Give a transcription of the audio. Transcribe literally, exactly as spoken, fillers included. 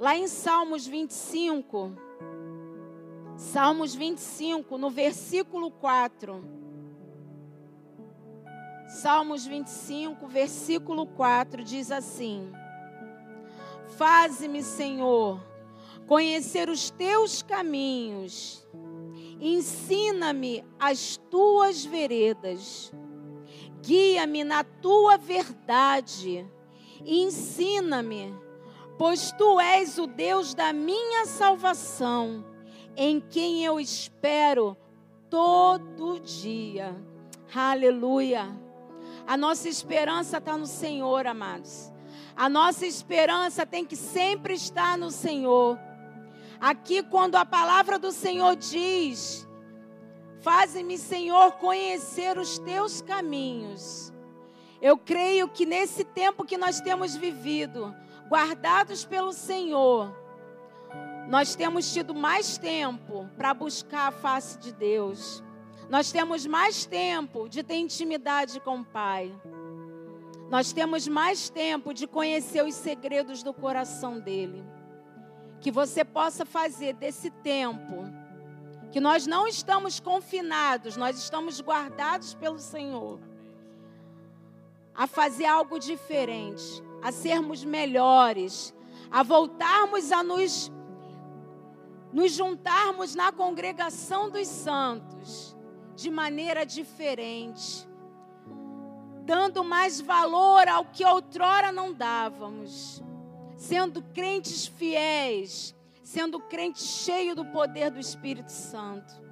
Lá em Salmos vinte e cinco, Salmos vinte e cinco, no versículo quatro. Salmos vinte e cinco, versículo quatro, diz assim: Faze-me, Senhor, conhecer os teus caminhos, ensina-me as tuas veredas, guia-me na tua verdade, ensina-me, pois tu és o Deus da minha salvação, em quem eu espero todo dia. Aleluia! A nossa esperança está no Senhor, amados. A nossa esperança tem que sempre estar no Senhor. Aqui, quando a palavra do Senhor diz: Faze-me, Senhor, conhecer os teus caminhos. Eu creio que nesse tempo que nós temos vivido, guardados pelo Senhor, nós temos tido mais tempo para buscar a face de Deus. Nós temos mais tempo de ter intimidade com o Pai. Nós temos mais tempo de conhecer os segredos do coração dEle. Que você possa fazer desse tempo, que nós não estamos confinados, nós estamos guardados pelo Senhor, a fazer algo diferente, a sermos melhores, a voltarmos a nos, nos juntarmos na congregação dos santos de maneira diferente, dando mais valor ao que outrora não dávamos, sendo crentes fiéis, sendo crentes cheios do poder do Espírito Santo.